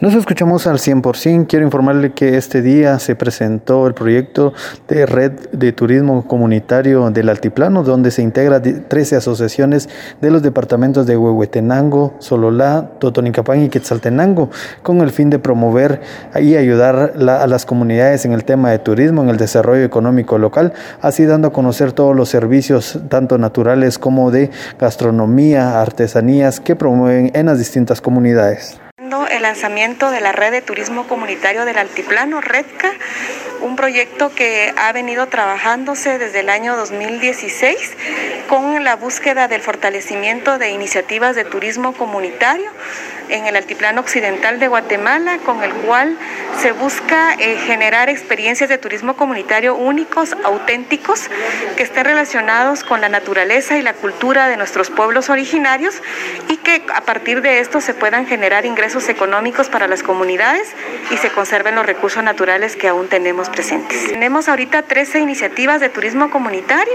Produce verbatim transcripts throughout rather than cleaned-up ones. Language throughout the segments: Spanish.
Nos escuchamos al cien por ciento. Quiero informarle que este día se presentó el proyecto de Red de Turismo Comunitario del Altiplano, donde se integra trece asociaciones de los departamentos de Huehuetenango, Sololá, Totonicapán y Quetzaltenango, con el fin de promover y ayudar la, a las comunidades en el tema de turismo, en el desarrollo económico local, así dando a conocer todos los servicios, tanto naturales como de gastronomía, artesanías que promueven en las distintas comunidades. El lanzamiento de la Red de Turismo Comunitario del Altiplano, Redca, un proyecto que ha venido trabajándose desde el año dos mil dieciséis con la búsqueda del fortalecimiento de iniciativas de turismo comunitario en el altiplano occidental de Guatemala, con el cual se busca eh, generar experiencias de turismo comunitario únicos, auténticos, que estén relacionados con la naturaleza y la cultura de nuestros pueblos originarios y que a partir de esto se puedan generar ingresos económicos para las comunidades y se conserven los recursos naturales que aún tenemos presentes. Tenemos ahorita trece iniciativas de turismo comunitario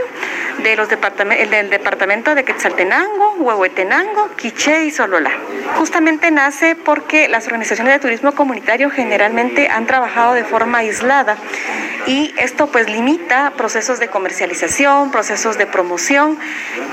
de los departamentos, del departamento de Quetzaltenango, Huehuetenango, Quiché y Sololá. Justamente nace porque las organizaciones de turismo comunitario generalmente han trabajado de forma aislada y esto pues limita procesos de comercialización, procesos de promoción,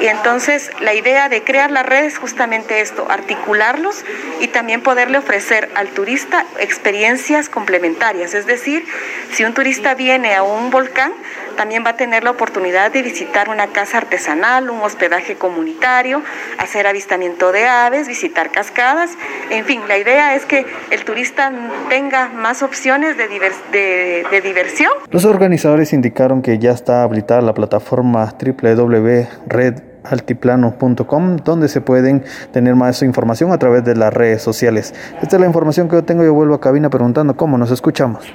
y entonces la idea de crear la red es justamente esto, articularlos y también poderle ofrecer al turista experiencias complementarias, es decir, si un turista viene a un volcán, también va a tener la oportunidad de visitar una casa artesanal, un hospedaje comunitario, hacer avistamiento de aves, visitar cascadas. En fin, la idea es que el turista tenga más opciones de, divers- de, de diversión. Los organizadores indicaron que ya está habilitada la plataforma doble u doble u doble u punto red altiplano punto com, donde se pueden tener más información a través de las redes sociales. Esta es la información que yo tengo. Yo vuelvo a cabina preguntando cómo nos escuchamos.